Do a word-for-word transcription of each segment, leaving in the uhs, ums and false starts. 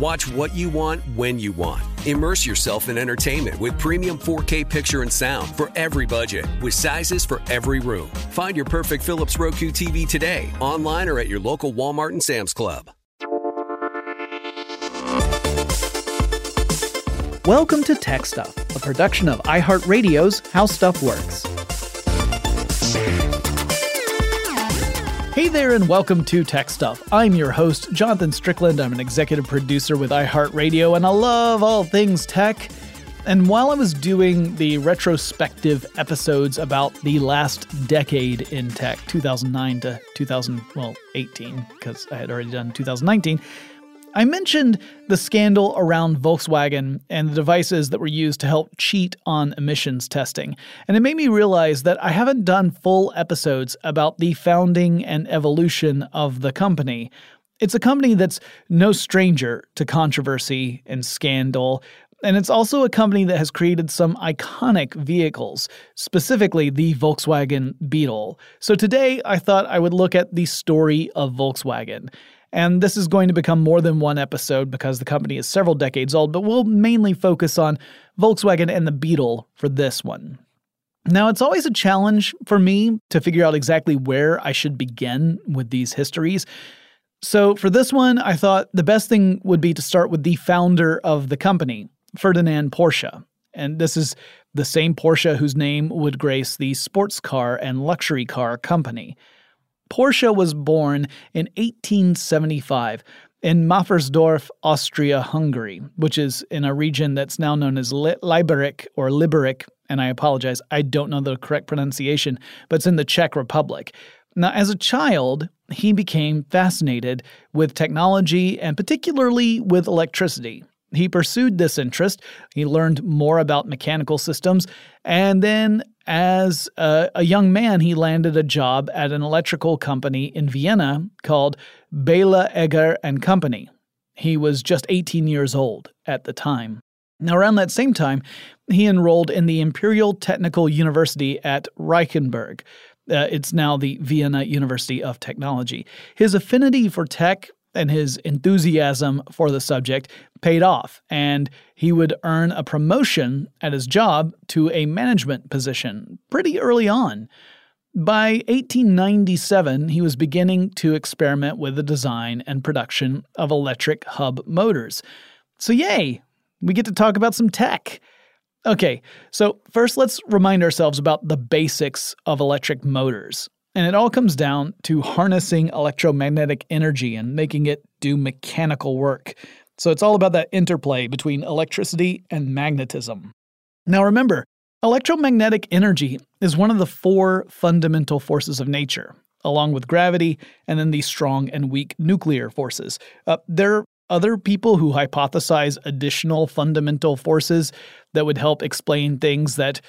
Watch what you want, when you want. Immerse yourself in entertainment with premium four K picture and sound for every budget, with sizes for every room. Find your perfect Philips Roku T V today, online or at your local Walmart and Sam's Club. Welcome to Tech Stuff, a production of iHeartRadio's How Stuff Works. Hey there and welcome to Tech Stuff. I'm your host, Jonathan Strickland. I'm an executive producer with iHeartRadio and I love all things tech. And while I was doing the retrospective episodes about the last decade in tech, two thousand nine to two thousand eighteen, because I had already done two thousand nineteen, I mentioned the scandal around Volkswagen and the devices that were used to help cheat on emissions testing. And it made me realize that I haven't done full episodes about the founding and evolution of the company. It's a company that's no stranger to controversy and scandal. And it's also a company that has created some iconic vehicles, specifically the Volkswagen Beetle. So today I thought I would look at the story of Volkswagen. And this is going to become more than one episode because the company is several decades old, but we'll mainly focus on Volkswagen and the Beetle for this one. Now, it's always a challenge for me to figure out exactly where I should begin with these histories. So for this one, I thought the best thing would be to start with the founder of the company, Ferdinand Porsche. And this is the same Porsche whose name would grace the sports car and luxury car company. Porsche was born in eighteen seventy-five in Maffersdorf, Austria-Hungary, which is in a region that's now known as Liberec or Liberec, and I apologize, I don't know the correct pronunciation, but it's in the Czech Republic. Now, as a child, he became fascinated with technology and particularly with electricity. He pursued this interest. He learned more about mechanical systems, and then as a, a young man, he landed a job at an electrical company in Vienna called Bela Egger and Company. He was just eighteen years old at the time. Now, around that same time, he enrolled in the Imperial Technical University at Reichenberg. Uh, it's now the Vienna University of Technology. His affinity for tech and his enthusiasm for the subject paid off, and he would earn a promotion at his job to a management position pretty early on. By eighteen ninety-seven, he was beginning to experiment with the design and production of electric hub motors. So yay, we get to talk about some tech. Okay, so first let's remind ourselves about the basics of electric motors. And it all comes down to harnessing electromagnetic energy and making it do mechanical work. So it's all about that interplay between electricity and magnetism. Now remember, electromagnetic energy is one of the four fundamental forces of nature, along with gravity and then the strong and weak nuclear forces. Uh, there are other people who hypothesize additional fundamental forces that would help explain things that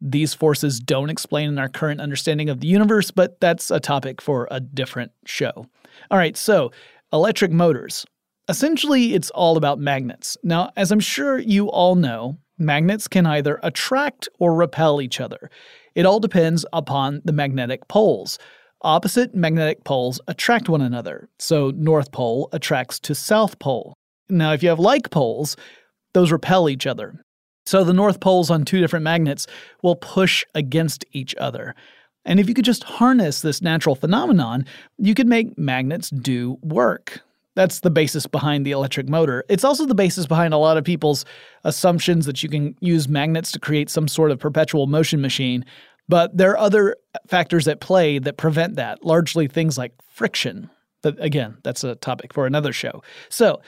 these forces don't explain in our current understanding of the universe, but that's a topic for a different show. All right, so electric motors. Essentially, it's all about magnets. Now, as I'm sure you all know, magnets can either attract or repel each other. It all depends upon the magnetic poles. Opposite magnetic poles attract one another, so North Pole attracts to South Pole. Now, if you have like poles, those repel each other. So the North Poles on two different magnets will push against each other. And if you could just harness this natural phenomenon, you could make magnets do work. That's the basis behind the electric motor. It's also the basis behind a lot of people's assumptions that you can use magnets to create some sort of perpetual motion machine. But there are other factors at play that prevent that, largely things like friction. But again, that's a topic for another show. So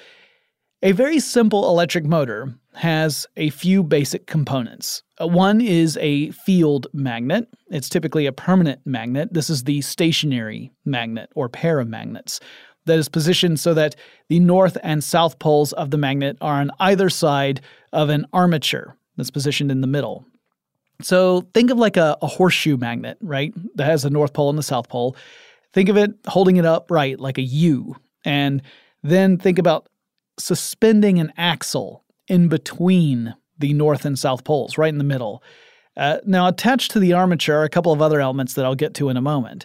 a very simple electric motor has a few basic components. One is a field magnet. It's typically a permanent magnet. This is the stationary magnet or pair of magnets that is positioned so that the north and south poles of the magnet are on either side of an armature that's positioned in the middle. So think of like a, a horseshoe magnet, right, that has a north pole and the south pole. Think of it holding it upright like a U. And then think about suspending an axle in between the north and south poles, right in the middle. Uh, now, attached to the armature are a couple of other elements that I'll get to in a moment.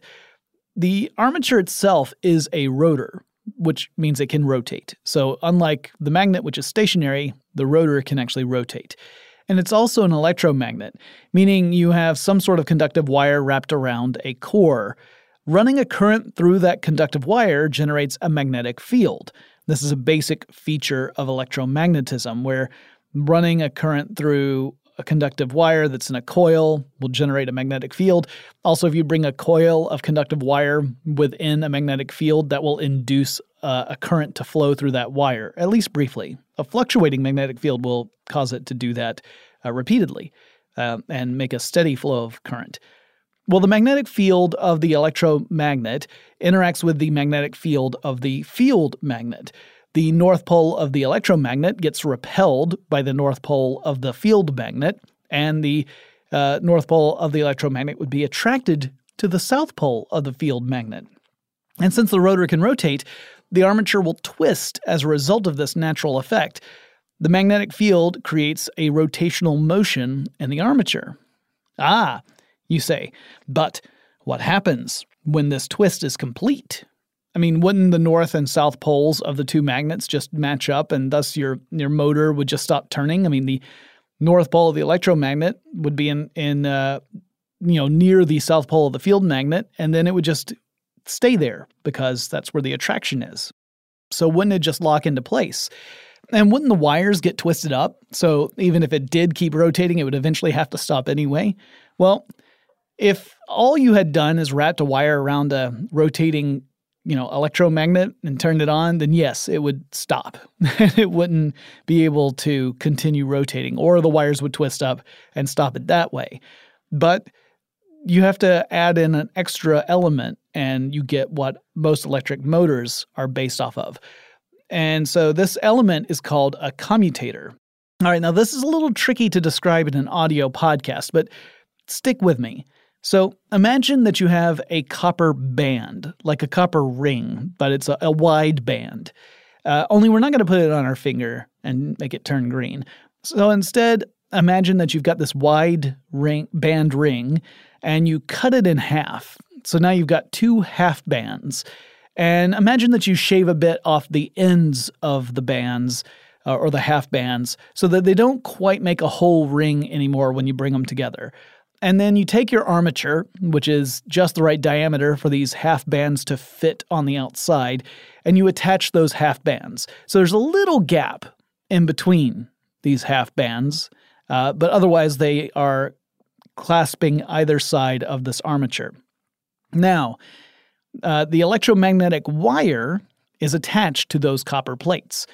The armature itself is a rotor, which means it can rotate. So unlike the magnet, which is stationary, the rotor can actually rotate. And it's also an electromagnet, meaning you have some sort of conductive wire wrapped around a core. Running a current through that conductive wire generates a magnetic field. This is a basic feature of electromagnetism, where running a current through a conductive wire that's in a coil will generate a magnetic field. Also, if you bring a coil of conductive wire within a magnetic field, that will induce uh, a current to flow through that wire, at least briefly. A fluctuating magnetic field will cause it to do that uh, repeatedly uh, and make a steady flow of current. Well, the magnetic field of the electromagnet interacts with the magnetic field of the field magnet. The north pole of the electromagnet gets repelled by the north pole of the field magnet, and the uh, north pole of the electromagnet would be attracted to the south pole of the field magnet. And since the rotor can rotate, the armature will twist as a result of this natural effect. The magnetic field creates a rotational motion in the armature. Ah, you say, but what happens when this twist is complete? I mean, wouldn't the north and south poles of the two magnets just match up, and thus your your motor would just stop turning? I mean, the north pole of the electromagnet would be in, in uh, you know, near the south pole of the field magnet, and then it would just stay there because that's where the attraction is. So wouldn't it just lock into place? And wouldn't the wires get twisted up? So even if it did keep rotating, it would eventually have to stop anyway? Well, if all you had done is wrapped a wire around a rotating you know, electromagnet and turned it on, then yes, it would stop. It wouldn't be able to continue rotating, or the wires would twist up and stop it that way. But you have to add in an extra element, and you get what most electric motors are based off of. And so this element is called a commutator. All right, now this is a little tricky to describe in an audio podcast, but stick with me. So imagine that you have a copper band, like a copper ring, but it's a, a wide band. Uh, only we're not going to put it on our finger and make it turn green. So instead, imagine that you've got this wide ring, band ring, and you cut it in half. So now you've got two half bands. And imagine that you shave a bit off the ends of the bands uh, or the half bands so that they don't quite make a whole ring anymore when you bring them together. And then you take your armature, which is just the right diameter for these half bands to fit on the outside, and you attach those half bands. So there's a little gap in between these half bands, uh, but otherwise they are clasping either side of this armature. Now, uh, the electromagnetic wire is attached to those copper plates,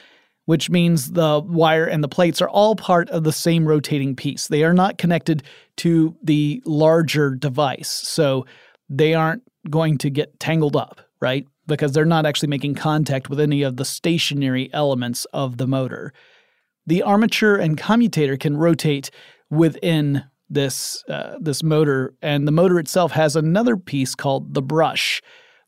which means the wire and the plates are all part of the same rotating piece. They are not connected to the larger device, so they aren't going to get tangled up, right? Because they're not actually making contact with any of the stationary elements of the motor. The armature and commutator can rotate within this, uh, this motor, and the motor itself has another piece called the brush.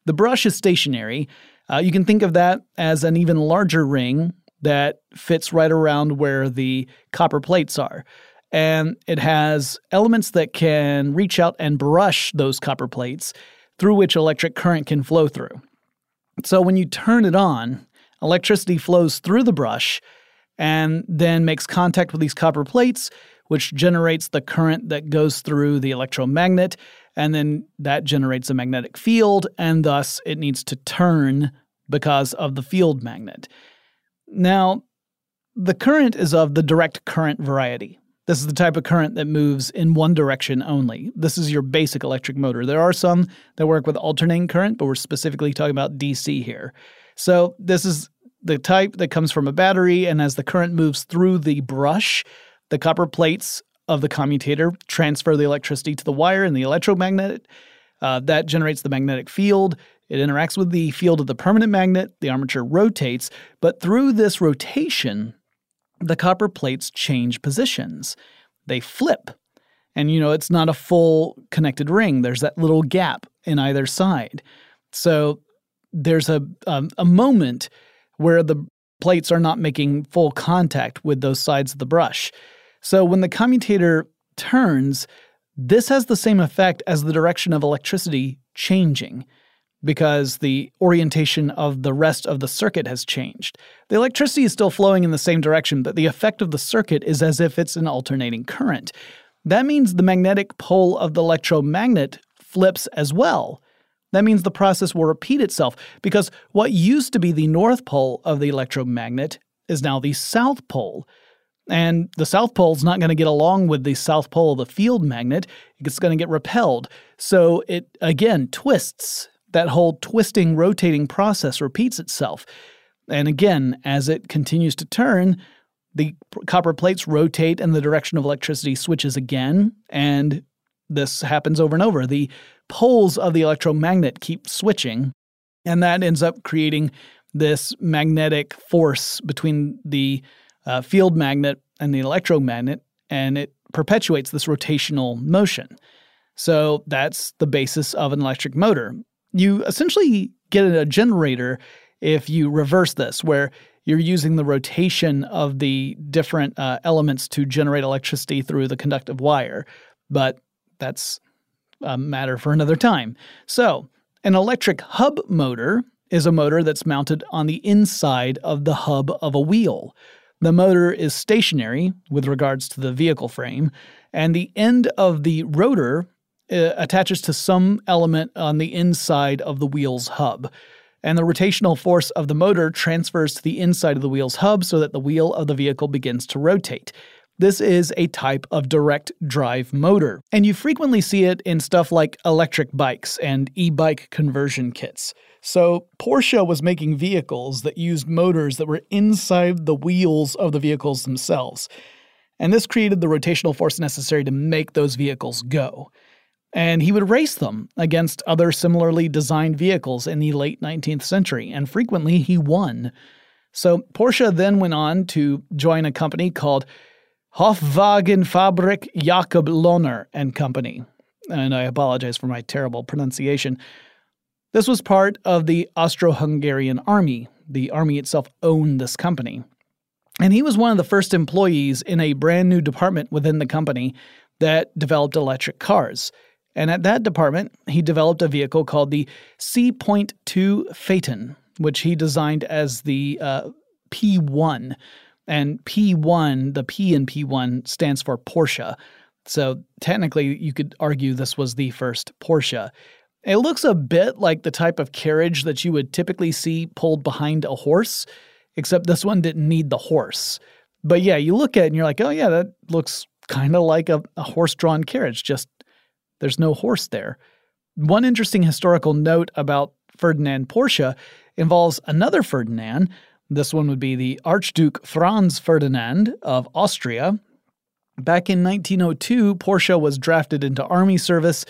The brush is stationary. Uh, you can think of that as an even larger ring that fits right around where the copper plates are. And it has elements that can reach out and brush those copper plates through which electric current can flow through. So when you turn it on, electricity flows through the brush and then makes contact with these copper plates, which generates the current that goes through the electromagnet, and then that generates a magnetic field, and thus it needs to turn because of the field magnet. Now, the current is of the direct current variety. This is the type of current that moves in one direction only. This is your basic electric motor. There are some that work with alternating current, but we're specifically talking about D C here. So this is the type that comes from a battery, and as the current moves through the brush, the copper plates of the commutator transfer the electricity to the wire and the electromagnet. Uh, that generates the magnetic field. It interacts with the field of the permanent magnet. The armature rotates, but through this rotation, the copper plates change positions. They flip. And, you know, it's not a full connected ring. There's that little gap in either side. So there's a, um, a moment where the plates are not making full contact with those sides of the brush. So when the commutator turns, this has the same effect as the direction of electricity changing, because the orientation of the rest of the circuit has changed. The electricity is still flowing in the same direction, but the effect of the circuit is as if it's an alternating current. That means the magnetic pole of the electromagnet flips as well. That means the process will repeat itself, because what used to be the north pole of the electromagnet is now the south pole. And the south pole's not going to get along with the south pole of the field magnet. It's going to get repelled. So it, again, twists. That whole twisting, rotating process repeats itself. And again, as it continues to turn, the copper plates rotate and the direction of electricity switches again. And this happens over and over. The poles of the electromagnet keep switching, and that ends up creating this magnetic force between the uh, field magnet and the electromagnet, and it perpetuates this rotational motion. So that's the basis of an electric motor. You essentially get a generator if you reverse this, where you're using the rotation of the different uh, elements to generate electricity through the conductive wire. But that's a matter for another time. So an electric hub motor is a motor that's mounted on the inside of the hub of a wheel. The motor is stationary with regards to the vehicle frame, and the end of the rotor It attaches to some element on the inside of the wheel's hub. And the rotational force of the motor transfers to the inside of the wheel's hub so that the wheel of the vehicle begins to rotate. This is a type of direct drive motor, and you frequently see it in stuff like electric bikes and e-bike conversion kits. So Porsche was making vehicles that used motors that were inside the wheels of the vehicles themselves. And this created the rotational force necessary to make those vehicles go. And he would race them against other similarly designed vehicles in the late nineteenth century, and frequently he won. So Porsche then went on to join a company called Hofwagenfabrik Jakob Lohner and Company. And I apologize for my terrible pronunciation. This was part of the Austro-Hungarian army. The army itself owned this company. And he was one of the first employees in a brand new department within the company that developed electric cars. And at that department, he developed a vehicle called the C two Phaeton, which he designed as the uh, P one. And P one, the P in P one stands for Porsche. So technically, you could argue this was the first Porsche. It looks a bit like the type of carriage that you would typically see pulled behind a horse, except this one didn't need the horse. But yeah, you look at it and you're like, oh yeah, that looks kind of like a, a horse-drawn carriage, just there's no horse there. One interesting historical note about Ferdinand Porsche involves another Ferdinand. This one would be the Archduke Franz Ferdinand of Austria. Back in nineteen oh two, Porsche was drafted into army service,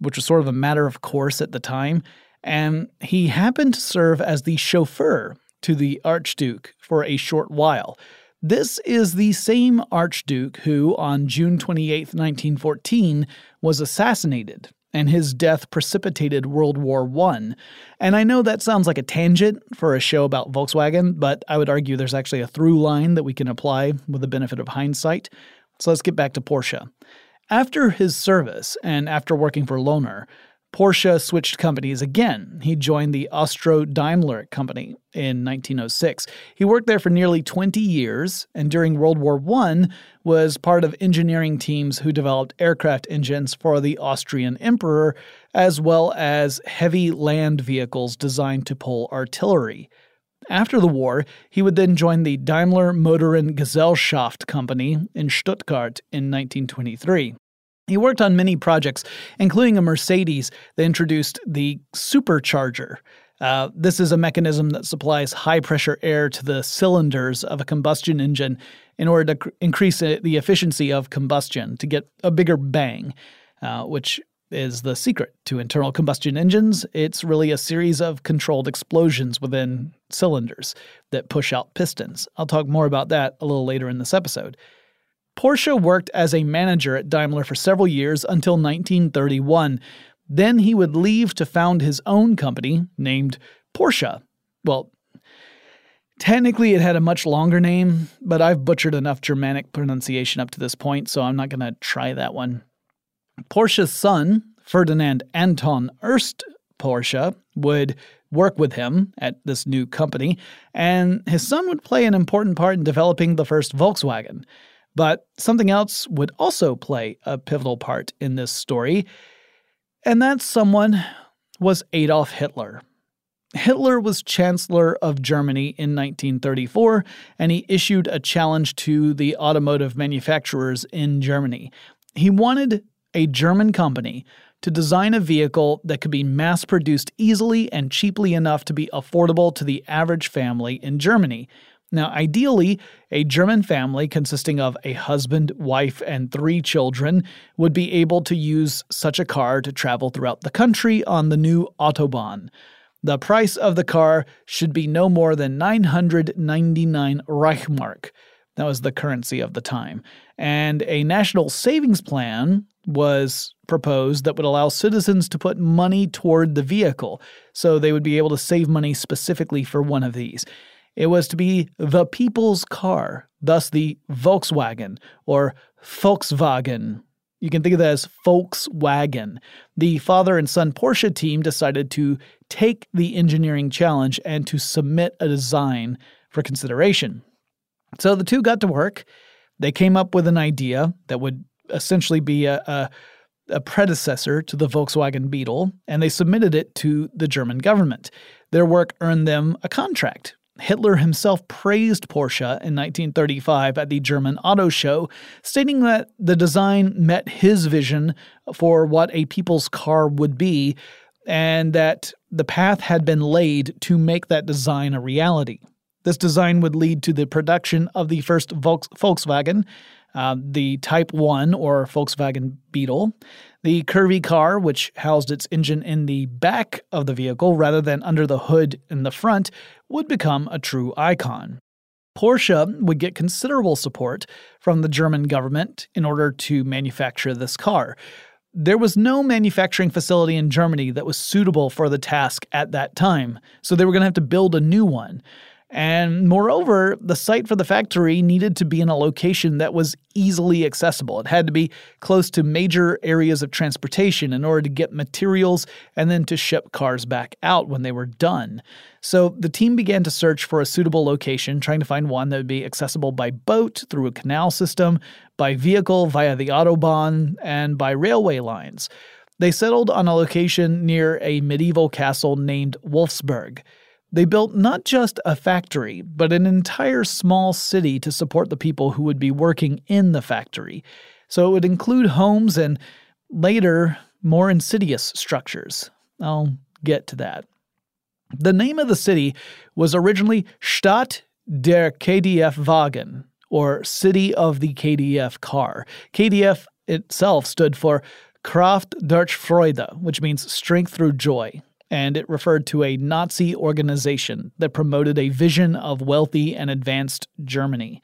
which was sort of a matter of course at the time, and he happened to serve as the chauffeur to the Archduke for a short while. This is the same Archduke who, on June twenty-eighth, nineteen fourteen, was assassinated, and his death precipitated World War One. And I know that sounds like a tangent for a show about Volkswagen, but I would argue there's actually a through line that we can apply with the benefit of hindsight. So let's get back to Porsche. After his service, and after working for Lohner, Porsche switched companies again. He joined the Austro-Daimler Company in nineteen oh six. He worked there for nearly twenty years, and during World War One was part of engineering teams who developed aircraft engines for the Austrian Emperor, as well as heavy land vehicles designed to pull artillery. After the war, he would then join the Daimler-Motoren-Gesellschaft Company in Stuttgart in nineteen twenty-three. He worked on many projects, including a Mercedes that introduced the supercharger. Uh, this is a mechanism that supplies high-pressure air to the cylinders of a combustion engine in order to c- increase the efficiency of combustion to get a bigger bang, uh, which is the secret to internal combustion engines. It's really a series of controlled explosions within cylinders that push out pistons. I'll talk more about that a little later in this episode. Porsche worked as a manager at Daimler for several years until nineteen thirty-one. Then he would leave to found his own company named Porsche. Well, technically it had a much longer name, but I've butchered enough Germanic pronunciation up to this point, so I'm not going to try that one. Porsche's son, Ferdinand Anton Ernst Porsche, would work with him at this new company, and his son would play an important part in developing the first Volkswagen. But something else would also play a pivotal part in this story, and that someone was Adolf Hitler. Hitler was Chancellor of Germany in nineteen thirty-four, and he issued a challenge to the automotive manufacturers in Germany. He wanted a German company to design a vehicle that could be mass-produced easily and cheaply enough to be affordable to the average family in Germany. Now, ideally, a German family consisting of a husband, wife, and three children would be able to use such a car to travel throughout the country on the new Autobahn. The price of the car should be no more than nine hundred ninety-nine Reichmark. That was the currency of the time. And a national savings plan was proposed that would allow citizens to put money toward the vehicle, so they would be able to save money specifically for one of these. It was to be the people's car, thus the Volkswagen, or Volkswagen. You can think of that as Volkswagen. The father and son Porsche team decided to take the engineering challenge and to submit a design for consideration. So the two got to work. They came up with an idea that would essentially be a, a, a predecessor to the Volkswagen Beetle, and they submitted it to the German government. Their work earned them a contract. Hitler himself praised Porsche in nineteen thirty-five at the German Auto Show, stating that the design met his vision for what a people's car would be, and that the path had been laid to make that design a reality. This design would lead to the production of the first Volkswagen, uh, the Type one or Volkswagen Beetle, the curvy car, which housed its engine in the back of the vehicle rather than under the hood in the front, would become a true icon. Porsche would get considerable support from the German government in order to manufacture this car. There was no manufacturing facility in Germany that was suitable for the task at that time, so they were going to have to build a new one. And moreover, the site for the factory needed to be in a location that was easily accessible. It had to be close to major areas of transportation in order to get materials and then to ship cars back out when they were done. So the team began to search for a suitable location, trying to find one that would be accessible by boat through a canal system, by vehicle via the Autobahn, and by railway lines. They settled on a location near a medieval castle named Wolfsburg. They built not just a factory, but an entire small city to support the people who would be working in the factory. So it would include homes and, later, more insidious structures. I'll get to that. The name of the city was originally Stadt der K D F Wagen, or City of the K D F Car. K D F itself stood for Kraft durch Freude, which means strength through joy. And it referred to a Nazi organization that promoted a vision of wealthy and advanced Germany.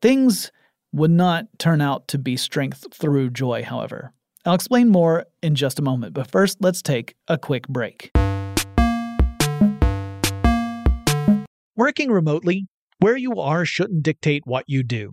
Things would not turn out to be strength through joy, however. I'll explain more in just a moment, but first let's take a quick break. Working remotely, where you are shouldn't dictate what you do.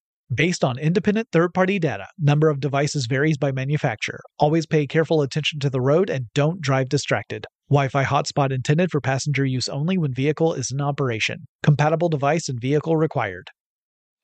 Based on independent third-party data, number of devices varies by manufacturer. Always pay careful attention to the road and don't drive distracted. Wi-Fi hotspot intended for passenger use only when vehicle is in operation. Compatible device and vehicle required.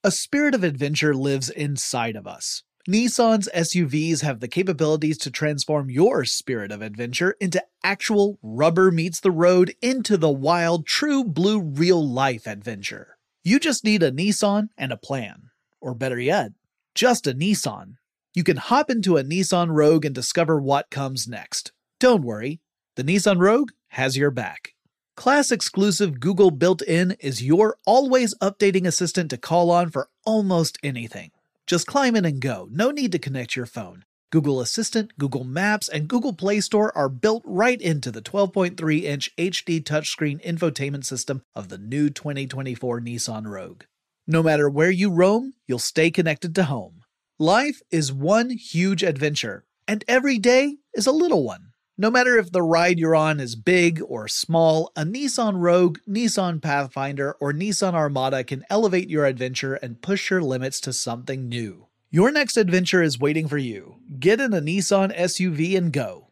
A spirit of adventure lives inside of us. Nissan's S U Vs have the capabilities to transform your spirit of adventure into actual rubber meets the road into the wild, true blue real-life adventure. You just need a Nissan and a plan. Or better yet, just a Nissan. You can hop into a Nissan Rogue and discover what comes next. Don't worry, the Nissan Rogue has your back. Class-exclusive Google built-in is your always-updating assistant to call on for almost anything. Just climb in and go. No need to connect your phone. Google Assistant, Google Maps, and Google Play Store are built right into the twelve point three inch H D touchscreen infotainment system of the new twenty twenty-four Nissan Rogue. No matter where you roam, you'll stay connected to home. Life is one huge adventure, and every day is a little one. No matter if the ride you're on is big or small, a Nissan Rogue, Nissan Pathfinder, or Nissan Armada can elevate your adventure and push your limits to something new. Your next adventure is waiting for you. Get in a Nissan S U V and go.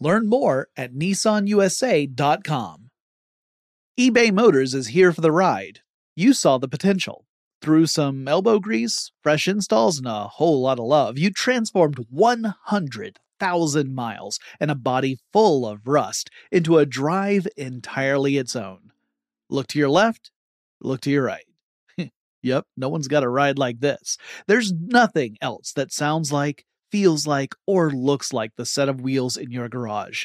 Learn more at nissan u s a dot com. eBay Motors is here for the ride. You saw the potential. Through some elbow grease, fresh installs, and a whole lot of love, you transformed one hundred thousand miles and a body full of rust into a drive entirely its own. Look to your left, look to your right. Yep, no one's got a ride like this. There's nothing else that sounds like, feels like, or looks like the set of wheels in your garage.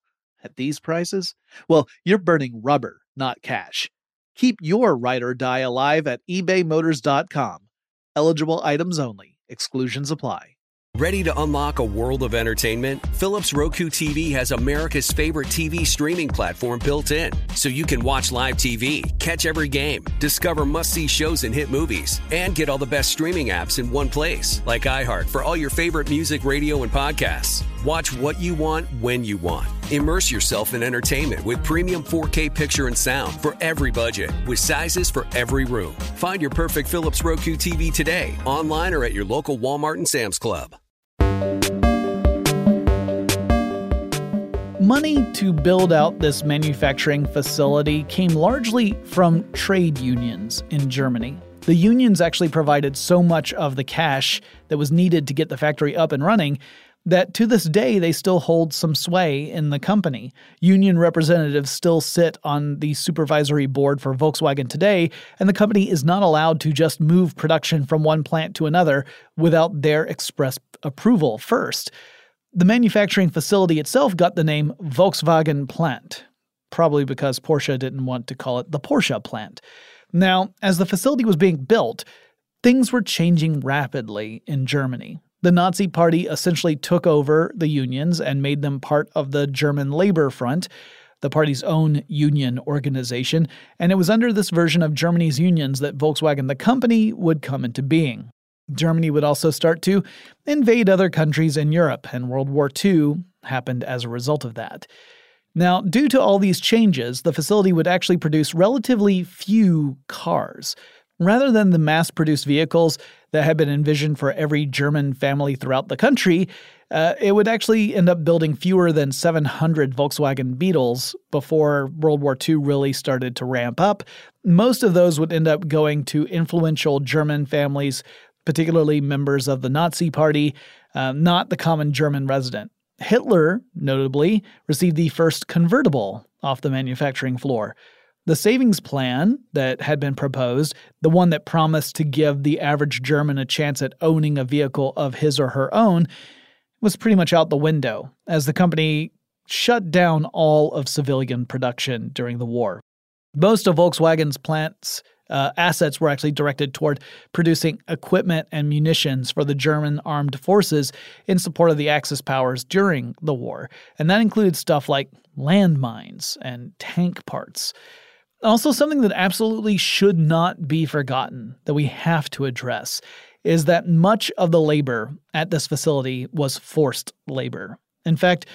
at these prices, well, you're burning rubber, not cash. Keep your ride or die alive at ebay motors dot com. Eligible items only. Exclusions apply. Ready to unlock a world of entertainment? Philips Roku T V has America's favorite T V streaming platform built in, so you can watch live T V, catch every game, discover must-see shows and hit movies, and get all the best streaming apps in one place, like iHeart for all your favorite music, radio, and podcasts. Watch what you want, when you want. Immerse yourself in entertainment with premium four K picture and sound for every budget, with sizes for every room. Find your perfect Philips Roku T V today, online or at your local Walmart and Sam's Club. Money to build out this manufacturing facility came largely from trade unions in Germany. The unions actually provided so much of the cash that was needed to get the factory up and running that to this day they still hold some sway in the company. Union representatives still sit on the supervisory board for Volkswagen today, and the company is not allowed to just move production from one plant to another without their express approval first. The manufacturing facility itself got the name Volkswagen Plant, probably because Porsche didn't want to call it the Porsche plant. Now, as the facility was being built, things were changing rapidly in Germany. The Nazi Party essentially took over the unions and made them part of the German Labor Front, the party's own union organization, and it was under this version of Germany's unions that Volkswagen the company would come into being. Germany would also start to invade other countries in Europe, and World War Two happened as a result of that. Now, due to all these changes, the facility would actually produce relatively few cars. Rather than the mass-produced vehicles that had been envisioned for every German family throughout the country, uh, it would actually end up building fewer than seven hundred Volkswagen Beetles before World War Two really started to ramp up. Most of those would end up going to influential German families, particularly members of the Nazi Party, uh, not the common German resident. Hitler, notably, received the first convertible off the manufacturing floor. The savings plan that had been proposed, the one that promised to give the average German a chance at owning a vehicle of his or her own, was pretty much out the window as the company shut down all of civilian production during the war. Most of Volkswagen's plants' Uh, assets were actually directed toward producing equipment and munitions for the German armed forces in support of the Axis powers during the war. And that included stuff like landmines and tank parts. Also, something that absolutely should not be forgotten, that we have to address, is that much of the labor at this facility was forced labor. In fact,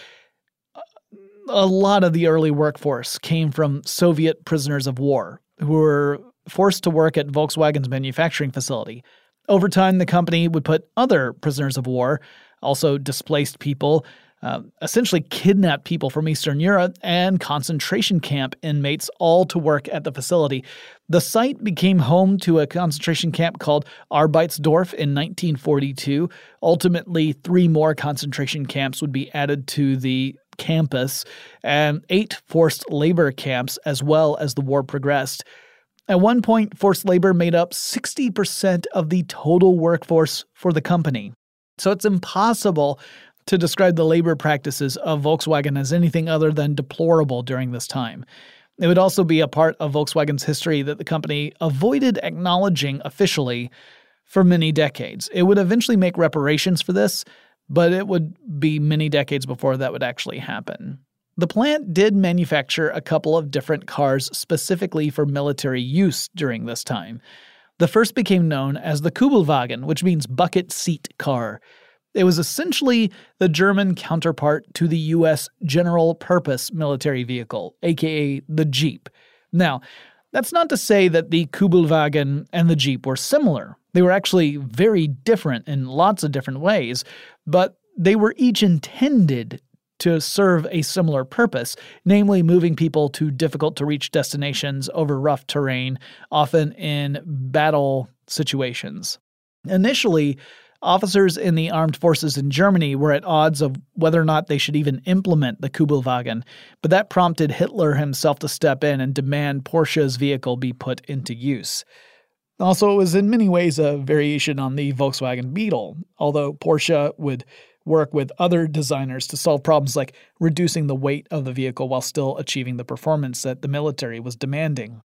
a lot of the early workforce came from Soviet prisoners of war who were forced to work at Volkswagen's manufacturing facility. Over time, the company would put other prisoners of war, also displaced people, uh, essentially kidnapped people from Eastern Europe, and concentration camp inmates all to work at the facility. The site became home to a concentration camp called Arbeitsdorf in nineteen forty-two. Ultimately, three more concentration camps would be added to the campus, and eight forced labor camps as well as the war progressed. At one point, forced labor made up sixty percent of the total workforce for the company. So it's impossible to describe the labor practices of Volkswagen as anything other than deplorable during this time. It would also be a part of Volkswagen's history that the company avoided acknowledging officially for many decades. It would eventually make reparations for this, but it would be many decades before that would actually happen. The plant did manufacture a couple of different cars specifically for military use during this time. The first became known as the Kubelwagen, which means bucket seat car. It was essentially the German counterpart to the U S general purpose military vehicle, aka the Jeep. Now, that's not to say that the Kubelwagen and the Jeep were similar. They were actually very different in lots of different ways, but they were each intended to serve a similar purpose, namely moving people to difficult-to-reach destinations over rough terrain, often in battle situations. Initially, officers in the armed forces in Germany were at odds of whether or not they should even implement the Kubelwagen, but that prompted Hitler himself to step in and demand Porsche's vehicle be put into use. Also, it was in many ways a variation on the Volkswagen Beetle, although Porsche would work with other designers to solve problems like reducing the weight of the vehicle while still achieving the performance that the military was demanding.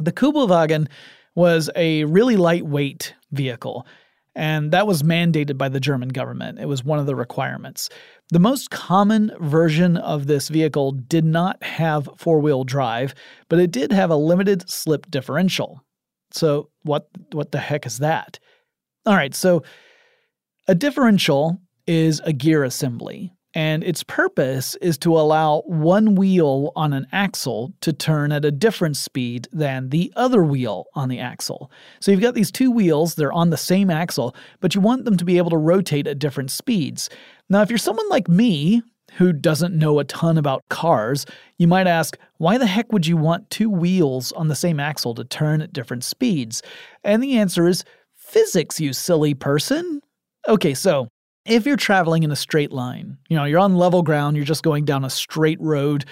The Kubelwagen was a really lightweight vehicle, and that was mandated by the German government. It was one of the requirements. The most common version of this vehicle did not have four-wheel drive, but it did have a limited slip differential. So what, what the heck is that? All right, so a differential is a gear assembly, and its purpose is to allow one wheel on an axle to turn at a different speed than the other wheel on the axle. So you've got these two wheels, they're on the same axle, but you want them to be able to rotate at different speeds. Now, if you're someone like me, who doesn't know a ton about cars, you might ask, why the heck would you want two wheels on the same axle to turn at different speeds? And the answer is physics, you silly person. Okay, so if you're traveling in a straight line, you know, you're on level ground, you're just going down a straight road,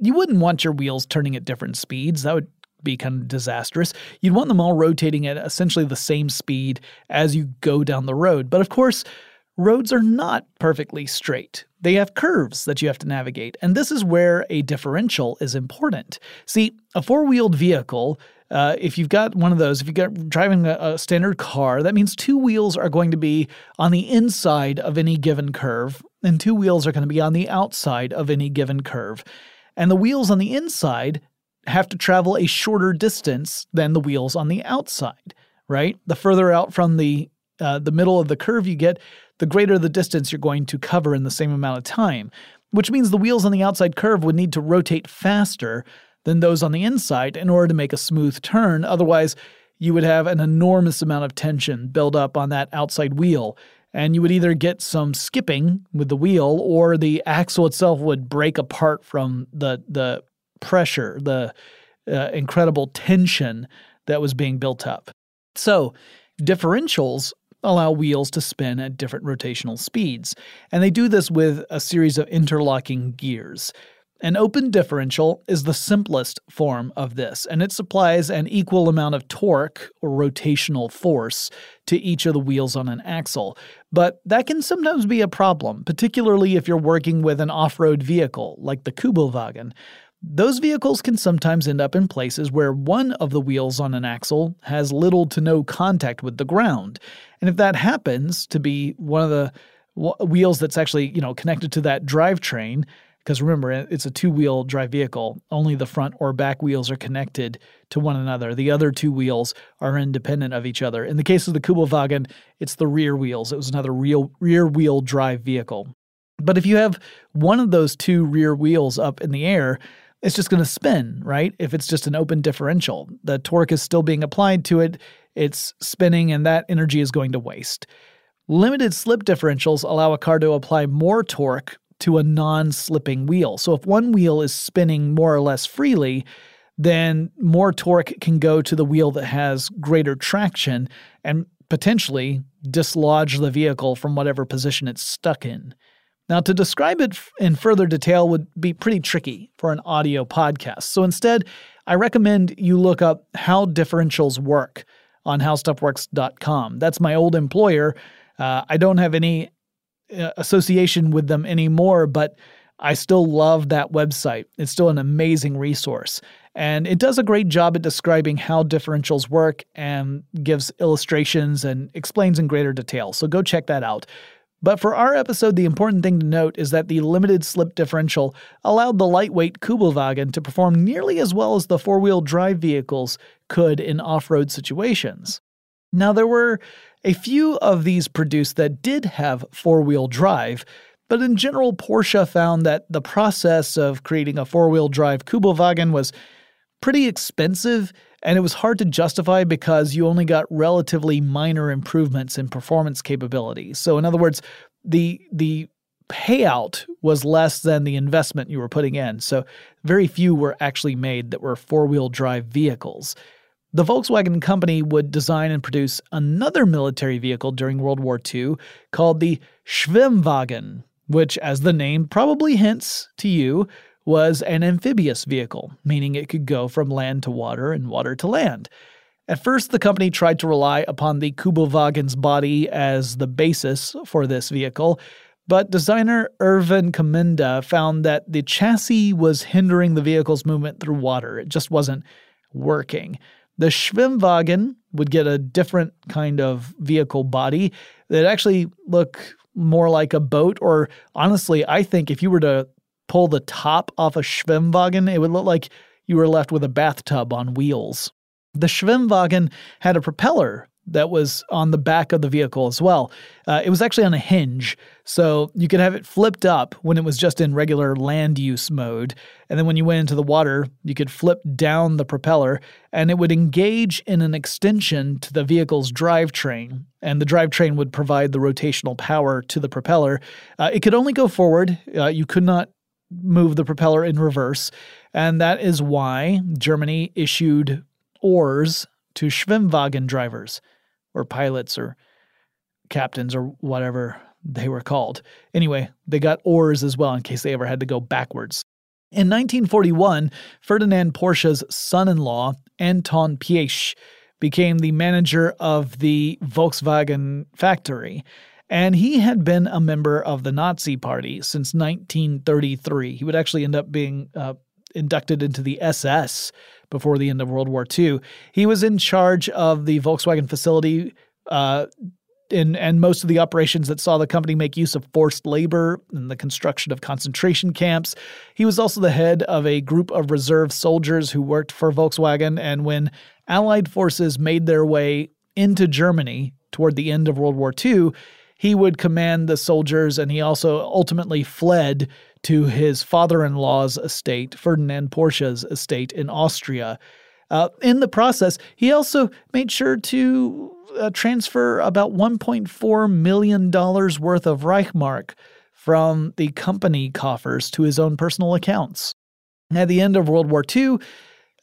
you wouldn't want your wheels turning at different speeds. That would be kind of disastrous. You'd want them all rotating at essentially the same speed as you go down the road. But of course, roads are not perfectly straight. They have curves that you have to navigate, and this is where a differential is important. See, a four-wheeled vehicle, uh, if you've got one of those, if you're driving a, a standard car, that means two wheels are going to be on the inside of any given curve, and two wheels are going to be on the outside of any given curve. And the wheels on the inside have to travel a shorter distance than the wheels on the outside, right? The further out from the uh, the middle of the curve you get, the greater the distance you're going to cover in the same amount of time, which means the wheels on the outside curve would need to rotate faster than those on the inside in order to make a smooth turn. Otherwise, you would have an enormous amount of tension build up on that outside wheel, and you would either get some skipping with the wheel or the axle itself would break apart from the the pressure, the uh, incredible tension that was being built up. So differentials allow wheels to spin at different rotational speeds, and they do this with a series of interlocking gears. An open differential is the simplest form of this, and it supplies an equal amount of torque or rotational force to each of the wheels on an axle. But that can sometimes be a problem, particularly if you're working with an off-road vehicle like the Kubelwagen. Those vehicles can sometimes end up in places where one of the wheels on an axle has little to no contact with the ground. And if that happens to be one of the wheels that's actually, you know, connected to that drivetrain, because remember, it's a two-wheel drive vehicle. Only the front or back wheels are connected to one another. The other two wheels are independent of each other. In the case of the Kubelwagen, it's the rear wheels. It was another real rear-wheel drive vehicle. But if you have one of those two rear wheels up in the air, it's just going to spin, right? If it's just an open differential, the torque is still being applied to it, it's spinning, and that energy is going to waste. Limited slip differentials allow a car to apply more torque to a non-slipping wheel. So if one wheel is spinning more or less freely, then more torque can go to the wheel that has greater traction and potentially dislodge the vehicle from whatever position it's stuck in. Now, to describe it in further detail would be pretty tricky for an audio podcast. So instead, I recommend you look up How Differentials Work on how stuff works dot com. That's my old employer. Uh, I don't have any uh, association with them anymore, but I still love that website. It's still an amazing resource. And it does a great job at describing how differentials work and gives illustrations and explains in greater detail. So go check that out. But for our episode, the important thing to note is that the limited slip differential allowed the lightweight Kubelwagen to perform nearly as well as the four-wheel drive vehicles could in off-road situations. Now, there were a few of these produced that did have four-wheel drive, but in general, Porsche found that the process of creating a four-wheel drive Kubelwagen was pretty expensive, and it was hard to justify because you only got relatively minor improvements in performance capability. So in other words, the the payout was less than the investment you were putting in. So very few were actually made that were four-wheel drive vehicles. The Volkswagen company would design and produce another military vehicle during World War Two called the Schwimmwagen, which, as the name probably hints to you, was an amphibious vehicle, meaning it could go from land to water and water to land. At first, the company tried to rely upon the Kubelwagen's body as the basis for this vehicle, but designer Erwin Komenda found that the chassis was hindering the vehicle's movement through water. It just wasn't working. The Schwimmwagen would get a different kind of vehicle body that actually looked more like a boat, or honestly, I think if you were to pull the top off a Schwimmwagen, it would look like you were left with a bathtub on wheels. The Schwimmwagen had a propeller that was on the back of the vehicle as well. Uh, it was actually on a hinge, so you could have it flipped up when it was just in regular land use mode. And then when you went into the water, you could flip down the propeller, and it would engage in an extension to the vehicle's drivetrain, and the drivetrain would provide the rotational power to the propeller. Uh, it could only go forward. Uh, you could not move the propeller in reverse, and that is why Germany issued oars to Schwimmwagen drivers, or pilots, or captains, or whatever they were called. Anyway, they got oars as well in case they ever had to go backwards. In nineteen forty-one, Ferdinand Porsche's son-in-law, Anton Piech, became the manager of the Volkswagen factory, and he had been a member of the Nazi Party since nineteen thirty-three. He would actually end up being uh, inducted into the S S before the end of World War Two. He was in charge of the Volkswagen facility uh, in, and most of the operations that saw the company make use of forced labor and the construction of concentration camps. He was also the head of a group of reserve soldiers who worked for Volkswagen, and when Allied forces made their way into Germany toward the end of World War Two, he would command the soldiers, and he also ultimately fled to his father-in-law's estate, Ferdinand Porsche's estate in Austria. Uh, in the process, he also made sure to uh, transfer about one point four million dollars worth of Reichmark from the company coffers to his own personal accounts. At the end of World War Two,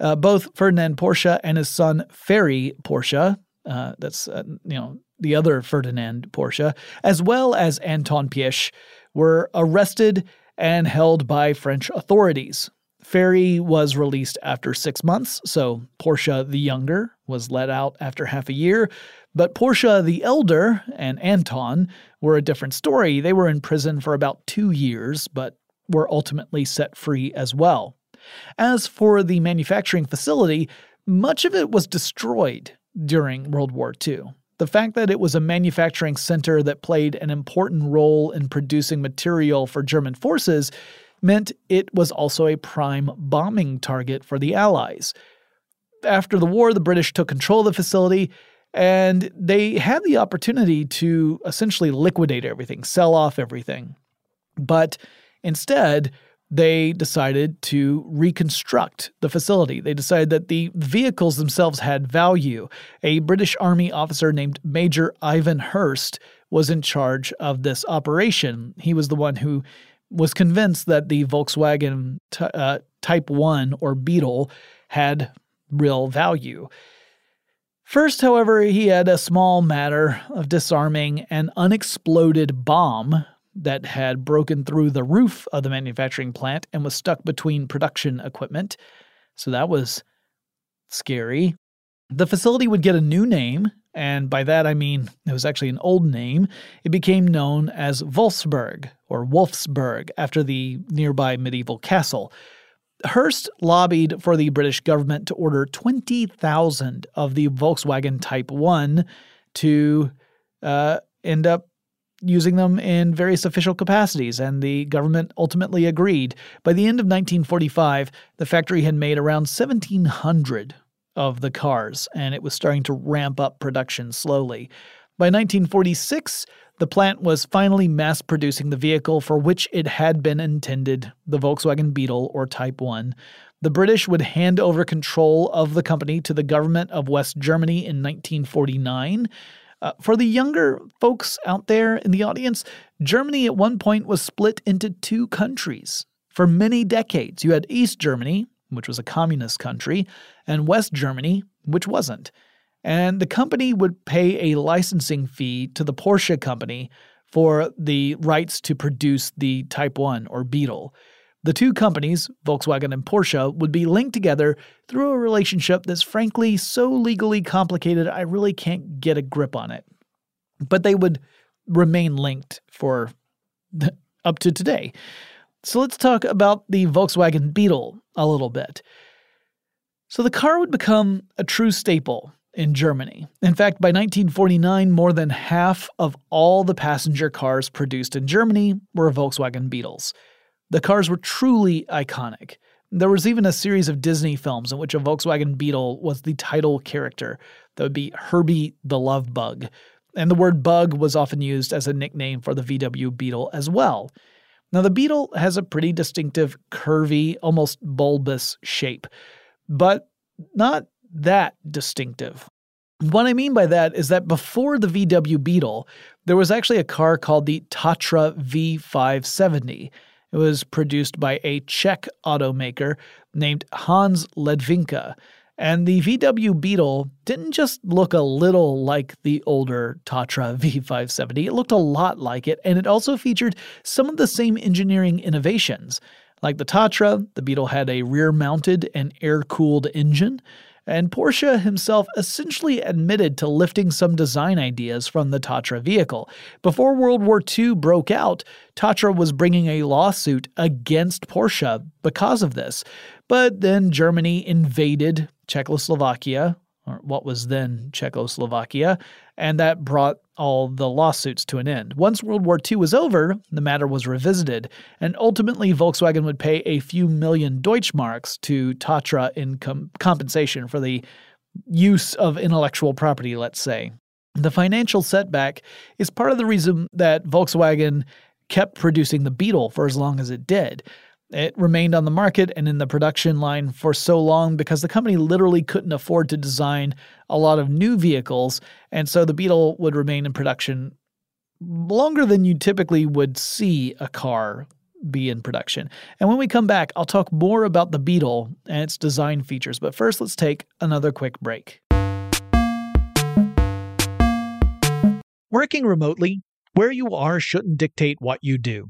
uh, both Ferdinand Porsche and his son Ferry Porsche, uh, that's, uh, you know, the other Ferdinand Porsche, as well as Anton Piech, were arrested and held by French authorities. Ferry was released after six months, so Porsche the younger was let out after half a year. But Porsche the elder and Anton were a different story. They were in prison for about two years, but were ultimately set free as well. As for the manufacturing facility, much of it was destroyed during World War Two. The fact that it was a manufacturing center that played an important role in producing material for German forces meant it was also a prime bombing target for the Allies. After the war, the British took control of the facility, and they had the opportunity to essentially liquidate everything, sell off everything. But instead, they decided to reconstruct the facility. They decided that the vehicles themselves had value. A British Army officer named Major Ivan Hurst was in charge of this operation. He was the one who was convinced that the Volkswagen t- uh, Type one, or Beetle, had real value. First, however, he had a small matter of disarming an unexploded bomb that had broken through the roof of the manufacturing plant and was stuck between production equipment. So that was scary. The facility would get a new name, and by that I mean it was actually an old name. It became known as Wolfsburg, or Wolfsburg, after the nearby medieval castle. Hearst lobbied for the British government to order twenty thousand of the Volkswagen Type one to uh, end up using them in various official capacities, and the government ultimately agreed. By the end of nineteen forty-five, the factory had made around seventeen hundred of the cars, and it was starting to ramp up production slowly. By nineteen forty-six, the plant was finally mass-producing the vehicle for which it had been intended, the Volkswagen Beetle, or Type one. The British would hand over control of the company to the government of West Germany in nineteen forty-nine. Uh, for the younger folks out there in the audience, Germany at one point was split into two countries. For many decades, you had East Germany, which was a communist country, and West Germany, which wasn't. And the company would pay a licensing fee to the Porsche company for the rights to produce the Type one, or Beetle. The two companies, Volkswagen and Porsche, would be linked together through a relationship that's frankly so legally complicated I really can't get a grip on it. But they would remain linked for up to today. So let's talk about the Volkswagen Beetle a little bit. So the car would become a true staple in Germany. In fact, by nineteen forty-nine, more than half of all the passenger cars produced in Germany were Volkswagen Beetles. The cars were truly iconic. There was even a series of Disney films in which a Volkswagen Beetle was the title character. That would be Herbie the Love Bug. And the word bug was often used as a nickname for the V W Beetle as well. Now, the Beetle has a pretty distinctive, curvy, almost bulbous shape, but not that distinctive. What I mean by that is that before the V W Beetle, there was actually a car called the Tatra V five seventy. It was produced by a Czech automaker named Hans Ledwinka. And the V W Beetle didn't just look a little like the older Tatra V five seventy, it looked a lot like it, and it also featured some of the same engineering innovations. Like the Tatra, the Beetle had a rear-mounted and air-cooled engine, and Porsche himself essentially admitted to lifting some design ideas from the Tatra vehicle. Before World War Two broke out, Tatra was bringing a lawsuit against Porsche because of this. But then Germany invaded Czechoslovakia, or what was then Czechoslovakia, and that brought all the lawsuits to an end. Once World War Two was over, the matter was revisited, and ultimately Volkswagen would pay a few million Deutschmarks to Tatra in com- compensation for the use of intellectual property, let's say. The financial setback is part of the reason that Volkswagen kept producing the Beetle for as long as it did. It remained on the market and in the production line for so long because the company literally couldn't afford to design a lot of new vehicles, and so the Beetle would remain in production longer than you typically would see a car be in production. And when we come back, I'll talk more about the Beetle and its design features, but first let's take another quick break. Working remotely, where you are shouldn't dictate what you do.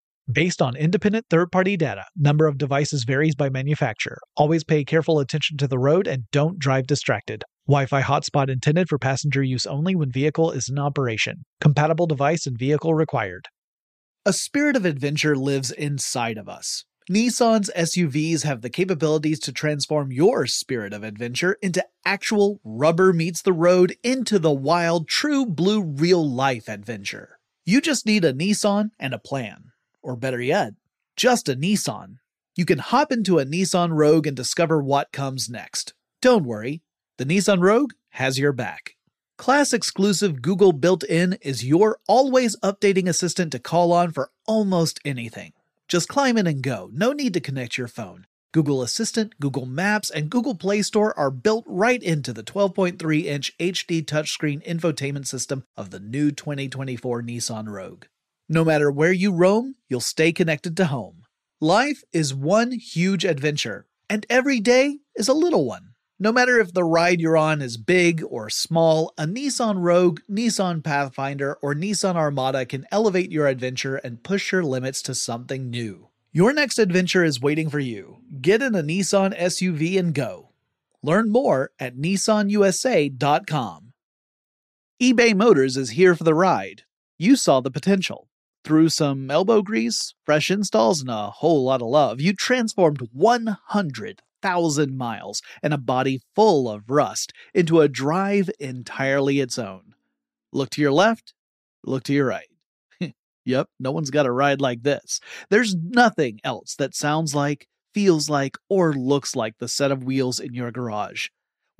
Based on independent third-party data, number of devices varies by manufacturer. Always pay careful attention to the road and don't drive distracted. Wi-Fi hotspot intended for passenger use only when vehicle is in operation. Compatible device and vehicle required. A spirit of adventure lives inside of us. Nissan's S U Vs have the capabilities to transform your spirit of adventure into actual rubber meets the road into the wild, true blue real-life adventure. You just need a Nissan and a plan. Or better yet, just a Nissan. You can hop into a Nissan Rogue and discover what comes next. Don't worry, the Nissan Rogue has your back. Class-exclusive Google built-in is your always-updating assistant to call on for almost anything. Just climb in and go. No need to connect your phone. Google Assistant, Google Maps, and Google Play Store are built right into the twelve point three inch H D touchscreen infotainment system of the new twenty twenty-four Nissan Rogue. No matter where you roam, you'll stay connected to home. Life is one huge adventure, and every day is a little one. No matter if the ride you're on is big or small, a Nissan Rogue, Nissan Pathfinder, or Nissan Armada can elevate your adventure and push your limits to something new. Your next adventure is waiting for you. Get in a Nissan S U V and go. Learn more at nissan u s a dot com. eBay Motors is here for the ride. You saw the potential. Through some elbow grease, fresh installs, and a whole lot of love, you transformed one hundred thousand miles and a body full of rust into a drive entirely its own. Look to your left, look to your right. Yep, no one's got a ride like this. There's nothing else that sounds like, feels like, or looks like the set of wheels in your garage.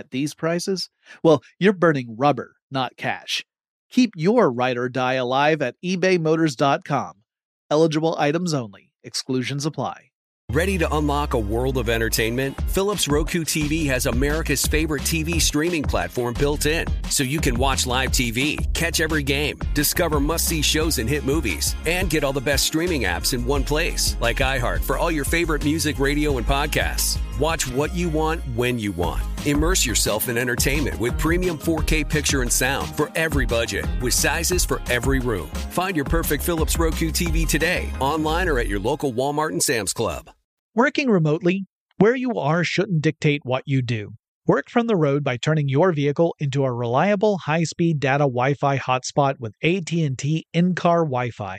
at these prices, well, you're burning rubber, not cash. Keep your ride or die alive at ebay motors dot com. Eligible items only. Exclusions apply. Ready to unlock a world of entertainment? Philips Roku T V has America's favorite T V streaming platform built in, so you can watch live T V, catch every game, discover must-see shows and hit movies, and get all the best streaming apps in one place, like iHeart for all your favorite music, radio, and podcasts. Watch what you want, when you want. Immerse yourself in entertainment with premium four K picture and sound for every budget, with sizes for every room. Find your perfect Philips Roku T V today, online or at your local Walmart and Sam's Club. Working remotely, where you are shouldn't dictate what you do. Work from the road by turning your vehicle into a reliable high-speed data Wi-Fi hotspot with A T and T in-car Wi-Fi.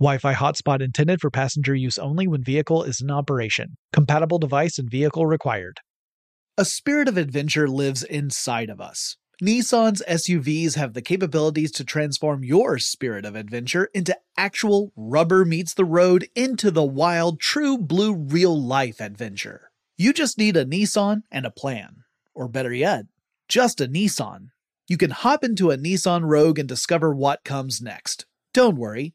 Wi-Fi hotspot intended for passenger use only when vehicle is in operation. Compatible device and vehicle required. A spirit of adventure lives inside of us. Nissan's S U Vs have the capabilities to transform your spirit of adventure into actual rubber meets the road into the wild, true blue real life adventure. You just need a Nissan and a plan. Or better yet, just a Nissan. You can hop into a Nissan Rogue and discover what comes next. Don't worry,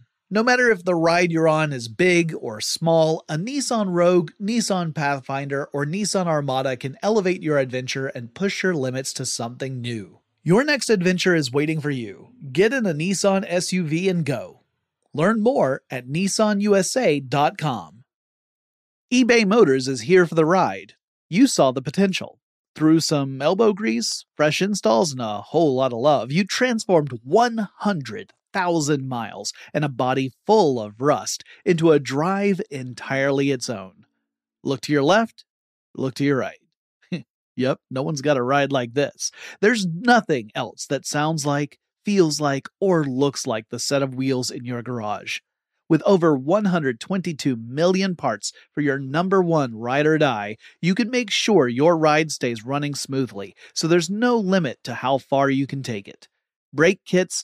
No matter if the ride you're on is big or small, a Nissan Rogue, Nissan Pathfinder, or Nissan Armada can elevate your adventure and push your limits to something new. Your next adventure is waiting for you. Get in a Nissan S U V and go. Learn more at nissan u s a dot com. eBay Motors is here for the ride. You saw the potential. Through some elbow grease, fresh installs, and a whole lot of love, you transformed one hundred thousand miles and a body full of rust into a drive entirely its own. Look to your left, look to your right. Yep, no one's got a ride like this. There's nothing else that sounds like, feels like, or looks like the set of wheels in your garage. With over one hundred twenty-two million parts for your number one ride or die, you can make sure your ride stays running smoothly, so there's no limit to how far you can take it. Brake kits,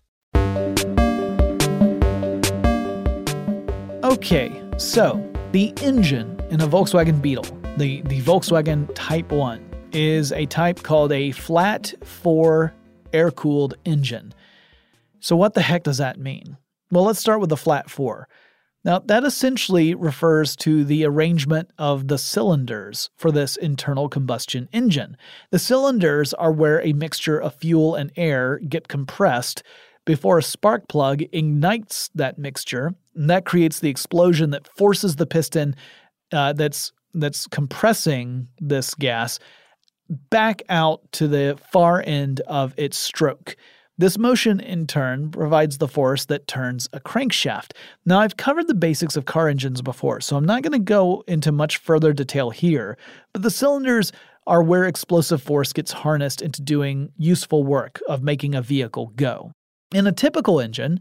Okay, so the engine in a Volkswagen Beetle, the, the Volkswagen Type one, is a type called a flat four air-cooled engine. So what the heck does that mean? Well, let's start with the flat four. Now, that essentially refers to the arrangement of the cylinders for this internal combustion engine. The cylinders are where a mixture of fuel and air get compressed before a spark plug ignites that mixture, and that creates the explosion that forces the piston uh, that's that's compressing this gas back out to the far end of its stroke. This motion, in turn, provides the force that turns a crankshaft. Now, I've covered the basics of car engines before, so I'm not going to go into much further detail here, but the cylinders are where explosive force gets harnessed into doing useful work of making a vehicle go. In a typical engine,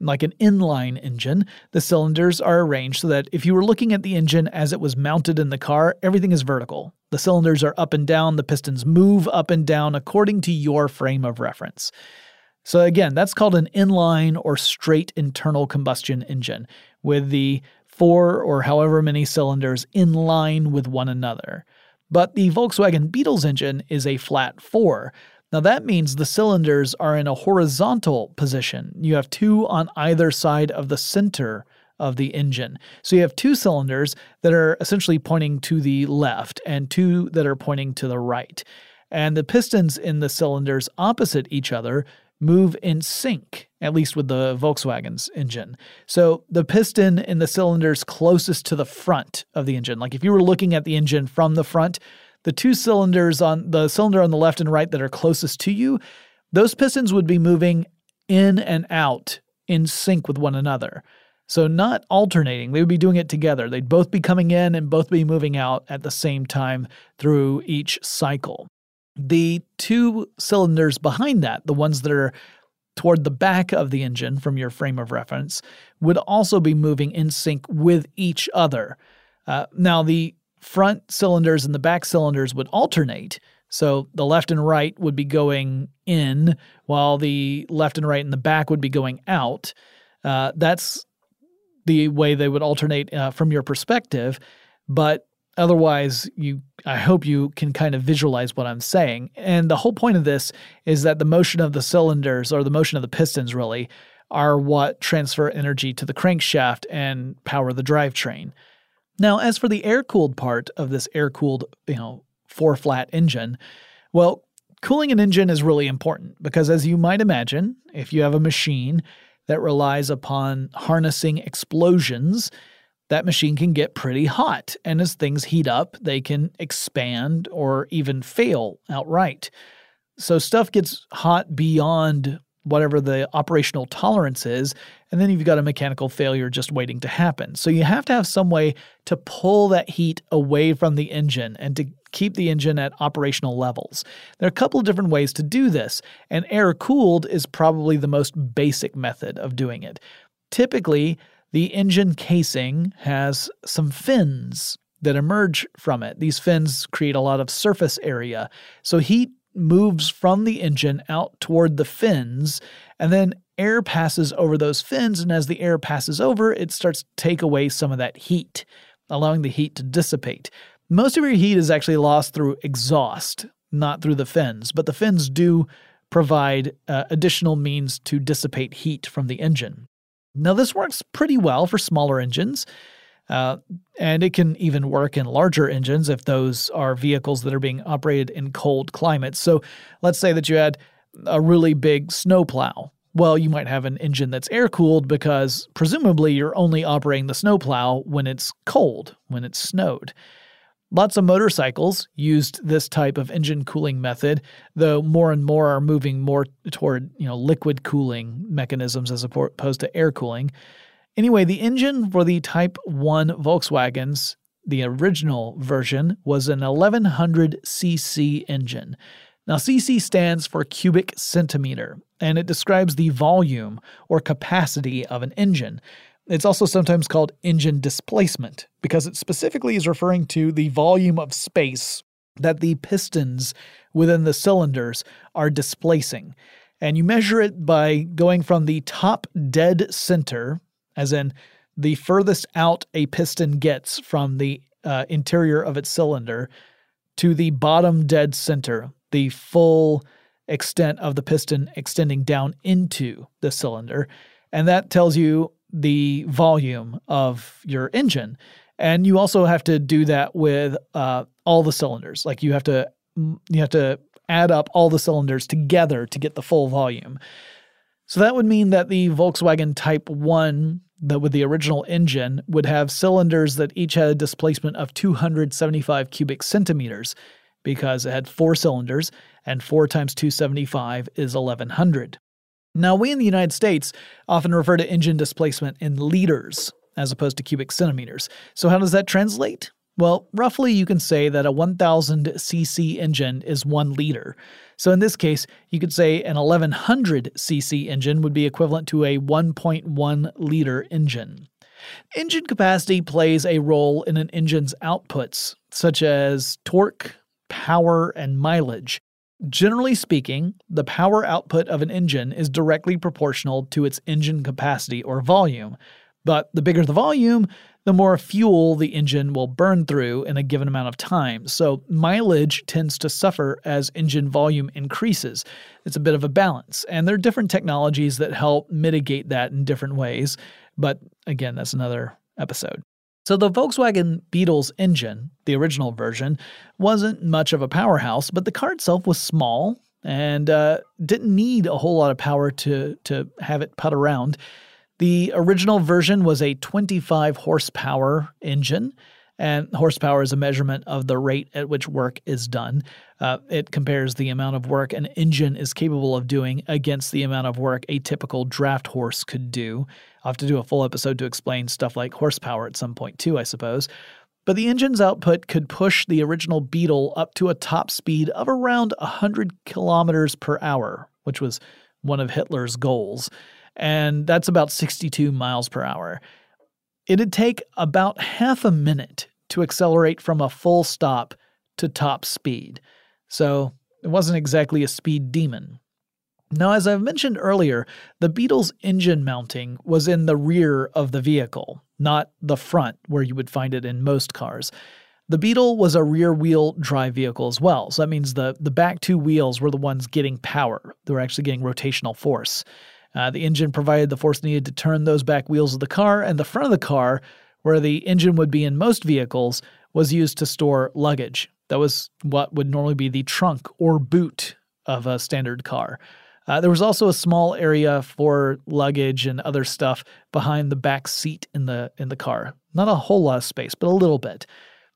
like an inline engine, the cylinders are arranged so that if you were looking at the engine as it was mounted in the car, everything is vertical. The cylinders are up and down, the pistons move up and down according to your frame of reference. So again, that's called an inline or straight internal combustion engine, with the four or however many cylinders in line with one another. But the Volkswagen Beetle's engine is a flat four. Now that means the cylinders are in a horizontal position. You have two on either side of the center of the engine. So you have two cylinders that are essentially pointing to the left and two that are pointing to the right. And the pistons in the cylinders opposite each other move in sync, at least with the Volkswagen's engine. So the piston in the cylinders closest to the front of the engine, like if you were looking at the engine from the front, the two cylinders on the cylinder on the left and right that are closest to you, those pistons would be moving in and out in sync with one another. So not alternating, they would be doing it together. They'd both be coming in and both be moving out at the same time through each cycle. The two cylinders behind that, the ones that are toward the back of the engine from your frame of reference, would also be moving in sync with each other. Uh, now, the front cylinders and the back cylinders would alternate. So the left and right would be going in, while the left and right and the back would be going out. Uh, that's the way they would alternate uh, from your perspective, but otherwise, you, I hope you can kind of visualize what I'm saying. And the whole point of this is that the motion of the cylinders, or the motion of the pistons really, are what transfer energy to the crankshaft and power the drivetrain. Now, as for the air-cooled part of this air-cooled, you know, four-flat engine, well, cooling an engine is really important because, as you might imagine, if you have a machine that relies upon harnessing explosions, that machine can get pretty hot, and as things heat up, they can expand or even fail outright. So stuff gets hot beyond whatever the operational tolerance is, and then you've got a mechanical failure just waiting to happen. So you have to have some way to pull that heat away from the engine and to keep the engine at operational levels. There are a couple of different ways to do this, and air-cooled is probably the most basic method of doing it. Typically, the engine casing has some fins that emerge from it. These fins create a lot of surface area. So heat moves from the engine out toward the fins, and then air passes over those fins, and as the air passes over, it starts to take away some of that heat, allowing the heat to dissipate. Most of your heat is actually lost through exhaust, not through the fins, but the fins do provide uh, additional means to dissipate heat from the engine. Now, this works pretty well for smaller engines, uh, and it can even work in larger engines if those are vehicles that are being operated in cold climates. So let's say that you had a really big snowplow. Well, you might have an engine that's air-cooled because presumably you're only operating the snowplow when it's cold, when it's snowed. Lots of motorcycles used this type of engine cooling method, though more and more are moving more toward, you know, liquid cooling mechanisms as opposed to air cooling. Anyway, the engine for the Type one Volkswagens, the original version, was an eleven hundred c c engine. Now, c c stands for cubic centimeter, and it describes the volume or capacity of an engine. It's also sometimes called engine displacement because it specifically is referring to the volume of space that the pistons within the cylinders are displacing. And you measure it by going from the top dead center, as in the furthest out a piston gets from the uh, interior of its cylinder, to the bottom dead center, the full extent of the piston extending down into the cylinder. And that tells you the volume of your engine. And you also have to do that with uh, all the cylinders. Like you have to you have to add up all the cylinders together to get the full volume. So that would mean that the Volkswagen Type one, that with the original engine, would have cylinders that each had a displacement of two hundred seventy-five cubic centimeters because it had four cylinders, and four times two hundred seventy-five is eleven hundred. Now, we in the United States often refer to engine displacement in liters as opposed to cubic centimeters. So how does that translate? Well, roughly you can say that a one thousand c c engine is one liter. So in this case, you could say an eleven hundred c c engine would be equivalent to a one point one liter engine. Engine capacity plays a role in an engine's outputs, such as torque, power, and mileage. Generally speaking, the power output of an engine is directly proportional to its engine capacity or volume. But the bigger the volume, the more fuel the engine will burn through in a given amount of time, so mileage tends to suffer as engine volume increases. It's a bit of a balance, and there are different technologies that help mitigate that in different ways, but again, that's another episode. So the Volkswagen Beetle's engine, the original version, wasn't much of a powerhouse, but the car itself was small and uh, didn't need a whole lot of power to, to have it putt around. The original version was a twenty-five horsepower engine, and horsepower is a measurement of the rate at which work is done. Uh, it compares the amount of work an engine is capable of doing against the amount of work a typical draft horse could do. I'll have to do a full episode to explain stuff like horsepower at some point too, I suppose. But the engine's output could push the original Beetle up to a top speed of around one hundred kilometers per hour, which was one of Hitler's goals. And that's about sixty-two miles per hour. It'd take about half a minute to accelerate from a full stop to top speed. So it wasn't exactly a speed demon. Now, as I've mentioned earlier, the Beetle's engine mounting was in the rear of the vehicle, not the front where you would find it in most cars. The Beetle was a rear-wheel drive vehicle as well, so that means the, the back two wheels were the ones getting power. They were actually getting rotational force. Uh, the engine provided the force needed to turn those back wheels of the car, and the front of the car, where the engine would be in most vehicles, was used to store luggage. That was what would normally be the trunk or boot of a standard car. Uh, there was also a small area for luggage and other stuff behind the back seat in the in the car. Not a whole lot of space, but a little bit.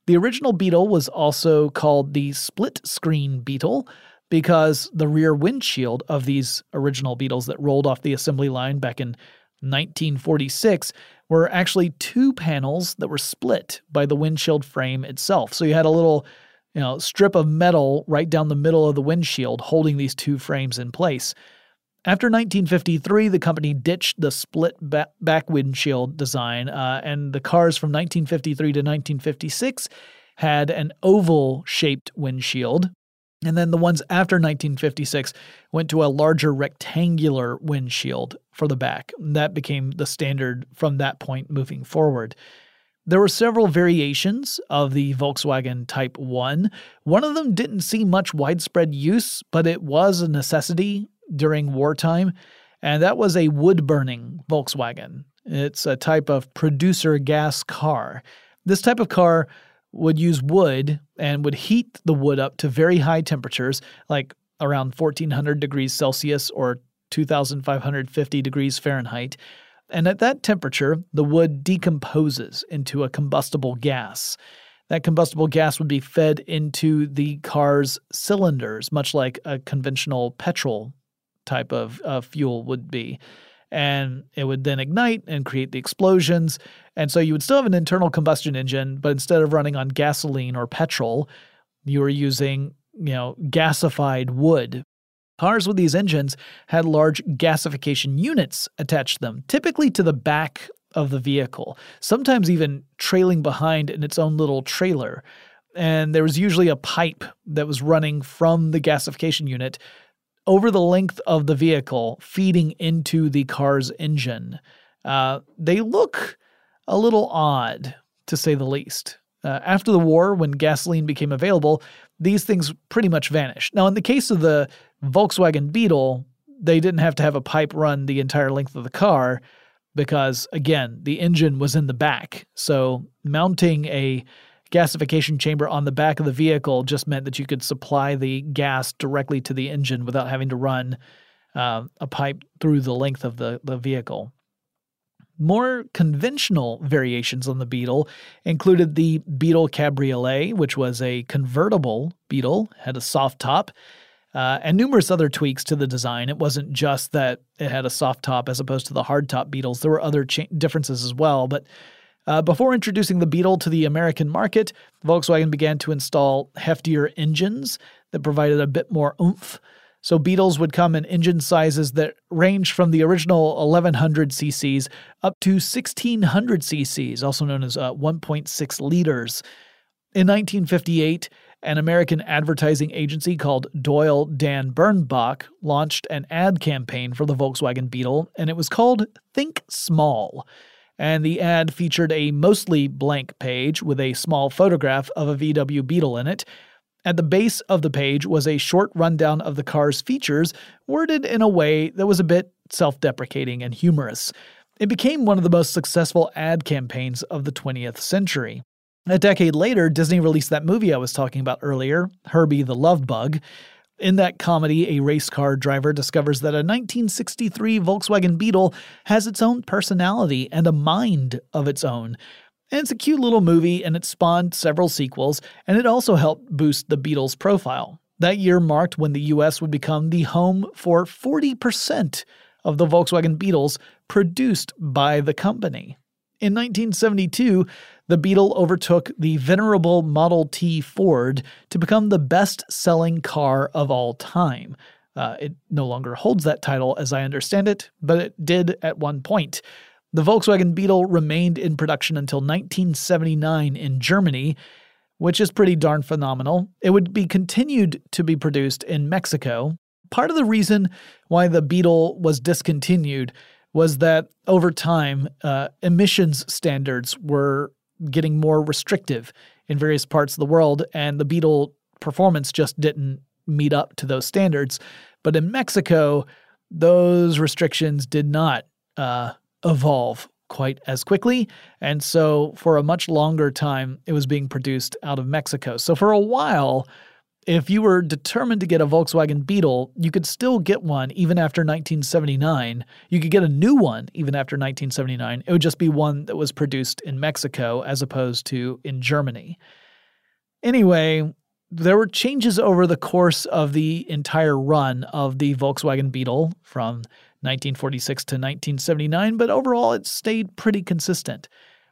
The original Beetle was also called the split-screen Beetle, because the rear windshield of these original Beetles that rolled off the assembly line back in nineteen forty-six were actually two panels that were split by the windshield frame itself. So you had a little, you know, strip of metal right down the middle of the windshield holding these two frames in place. After nineteen fifty-three, the company ditched the split ba- back windshield design, uh, and the cars from nineteen fifty-three to nineteen fifty-six had an oval-shaped windshield. And then the ones after nineteen fifty-six went to a larger rectangular windshield for the back. That became the standard from that point moving forward. There were several variations of the Volkswagen Type one. One of them didn't see much widespread use, but it was a necessity during wartime, and that was a wood-burning Volkswagen. It's a type of producer gas car. This type of car would use wood and would heat the wood up to very high temperatures, like around fourteen hundred degrees Celsius or two thousand five hundred fifty degrees Fahrenheit. And at that temperature, the wood decomposes into a combustible gas. That combustible gas would be fed into the car's cylinders, much like a conventional petrol type of uh, fuel would be. And it would then ignite and create the explosions. And so you would still have an internal combustion engine, but instead of running on gasoline or petrol, you were using, you know, gasified wood. Cars with these engines had large gasification units attached to them, typically to the back of the vehicle, sometimes even trailing behind in its own little trailer. And there was usually a pipe that was running from the gasification unit over the length of the vehicle, feeding into the car's engine. Uh, they look a little odd, to say the least. Uh, after the war, when gasoline became available, these things pretty much vanished. Now, in the case of the Volkswagen Beetle, they didn't have to have a pipe run the entire length of the car because, again, the engine was in the back. So mounting a gasification chamber on the back of the vehicle just meant that you could supply the gas directly to the engine without having to run uh, a pipe through the length of the, the vehicle. More conventional variations on the Beetle included the Beetle Cabriolet, which was a convertible Beetle, had a soft top, uh, and numerous other tweaks to the design. It wasn't just that it had a soft top as opposed to the hard top Beetles. There were other cha- differences as well, but Uh, before introducing the Beetle to the American market, Volkswagen began to install heftier engines that provided a bit more oomph. So Beetles would come in engine sizes that ranged from the original eleven hundred c c's up to sixteen hundred c c's, also known as uh, one point six liters. In nineteen fifty-eight, an American advertising agency called Doyle Dan Bernbach launched an ad campaign for the Volkswagen Beetle, and it was called Think Small. And the ad featured a mostly blank page with a small photograph of a V W Beetle in it. At the base of the page was a short rundown of the car's features, worded in a way that was a bit self-deprecating and humorous. It became one of the most successful ad campaigns of the twentieth century. A decade later, Disney released that movie I was talking about earlier, Herbie the Love Bug. In that comedy, a race car driver discovers that a nineteen sixty-three Volkswagen Beetle has its own personality and a mind of its own. And it's a cute little movie, and it spawned several sequels, and it also helped boost the Beetle's profile. That year marked when the U S would become the home for forty percent of the Volkswagen Beetles produced by the company. In nineteen seventy-two, the Beetle overtook the venerable Model T Ford to become the best-selling car of all time. Uh, it no longer holds that title, as I understand it, but it did at one point. The Volkswagen Beetle remained in production until nineteen seventy-nine in Germany, which is pretty darn phenomenal. It would be continued to be produced in Mexico. Part of the reason why the Beetle was discontinued was that over time, uh, emissions standards were getting more restrictive in various parts of the world, and the Beetle performance just didn't meet up to those standards. But in Mexico, those restrictions did not uh, evolve quite as quickly, and so for a much longer time, it was being produced out of Mexico. So for a while, if you were determined to get a Volkswagen Beetle, you could still get one even after nineteen seventy-nine. You could get a new one even after nineteen seventy-nine. It would just be one that was produced in Mexico as opposed to in Germany. Anyway, there were changes over the course of the entire run of the Volkswagen Beetle from nineteen forty-six to nineteen seventy-nine, but overall it stayed pretty consistent.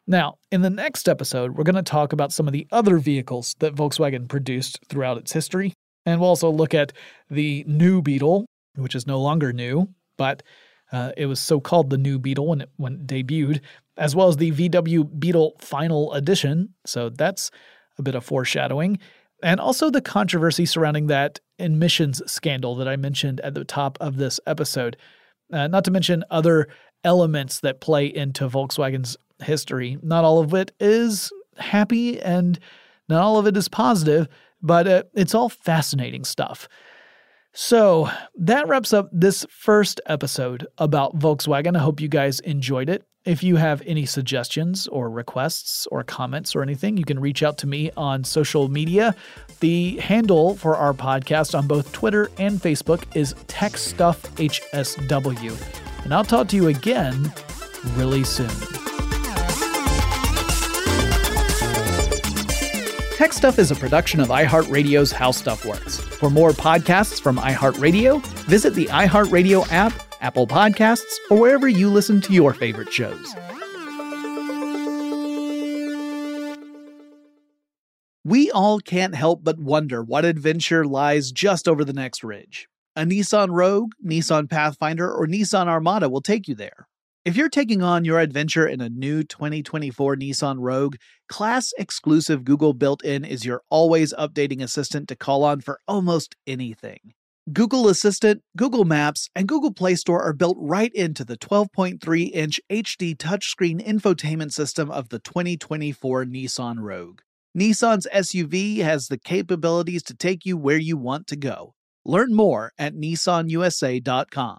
Now, in the next episode, we're going to talk about some of the other vehicles that Volkswagen produced throughout its history, and we'll also look at the new Beetle, which is no longer new, but uh, it was so-called the new Beetle when it, when it debuted, as well as the V W Beetle Final Edition, so that's a bit of foreshadowing, and also the controversy surrounding that emissions scandal that I mentioned at the top of this episode. Uh, not to mention other elements that play into Volkswagen's history. Not all of it is happy and not all of it is positive, but uh, it's all fascinating stuff. So that wraps up this first episode about Volkswagen. I hope you guys enjoyed it. If you have any suggestions or requests or comments or anything, you can reach out to me on social media. The handle for our podcast on both Twitter and Facebook is TechStuffHSW. And I'll talk to you again really soon. Tech Stuff is a production of iHeartRadio's How Stuff Works. For more podcasts from iHeartRadio, visit the iHeartRadio app, Apple Podcasts, or wherever you listen to your favorite shows. We all can't help but wonder what adventure lies just over the next ridge. A Nissan Rogue, Nissan Pathfinder, or Nissan Armada will take you there. If you're taking on your adventure in a new twenty twenty-four Nissan Rogue, class-exclusive Google built-in is your always-updating assistant to call on for almost anything. Google Assistant, Google Maps, and Google Play Store are built right into the twelve point three inch H D touchscreen infotainment system of the twenty twenty-four Nissan Rogue. Nissan's S U V has the capabilities to take you where you want to go. Learn more at nissan u s a dot com.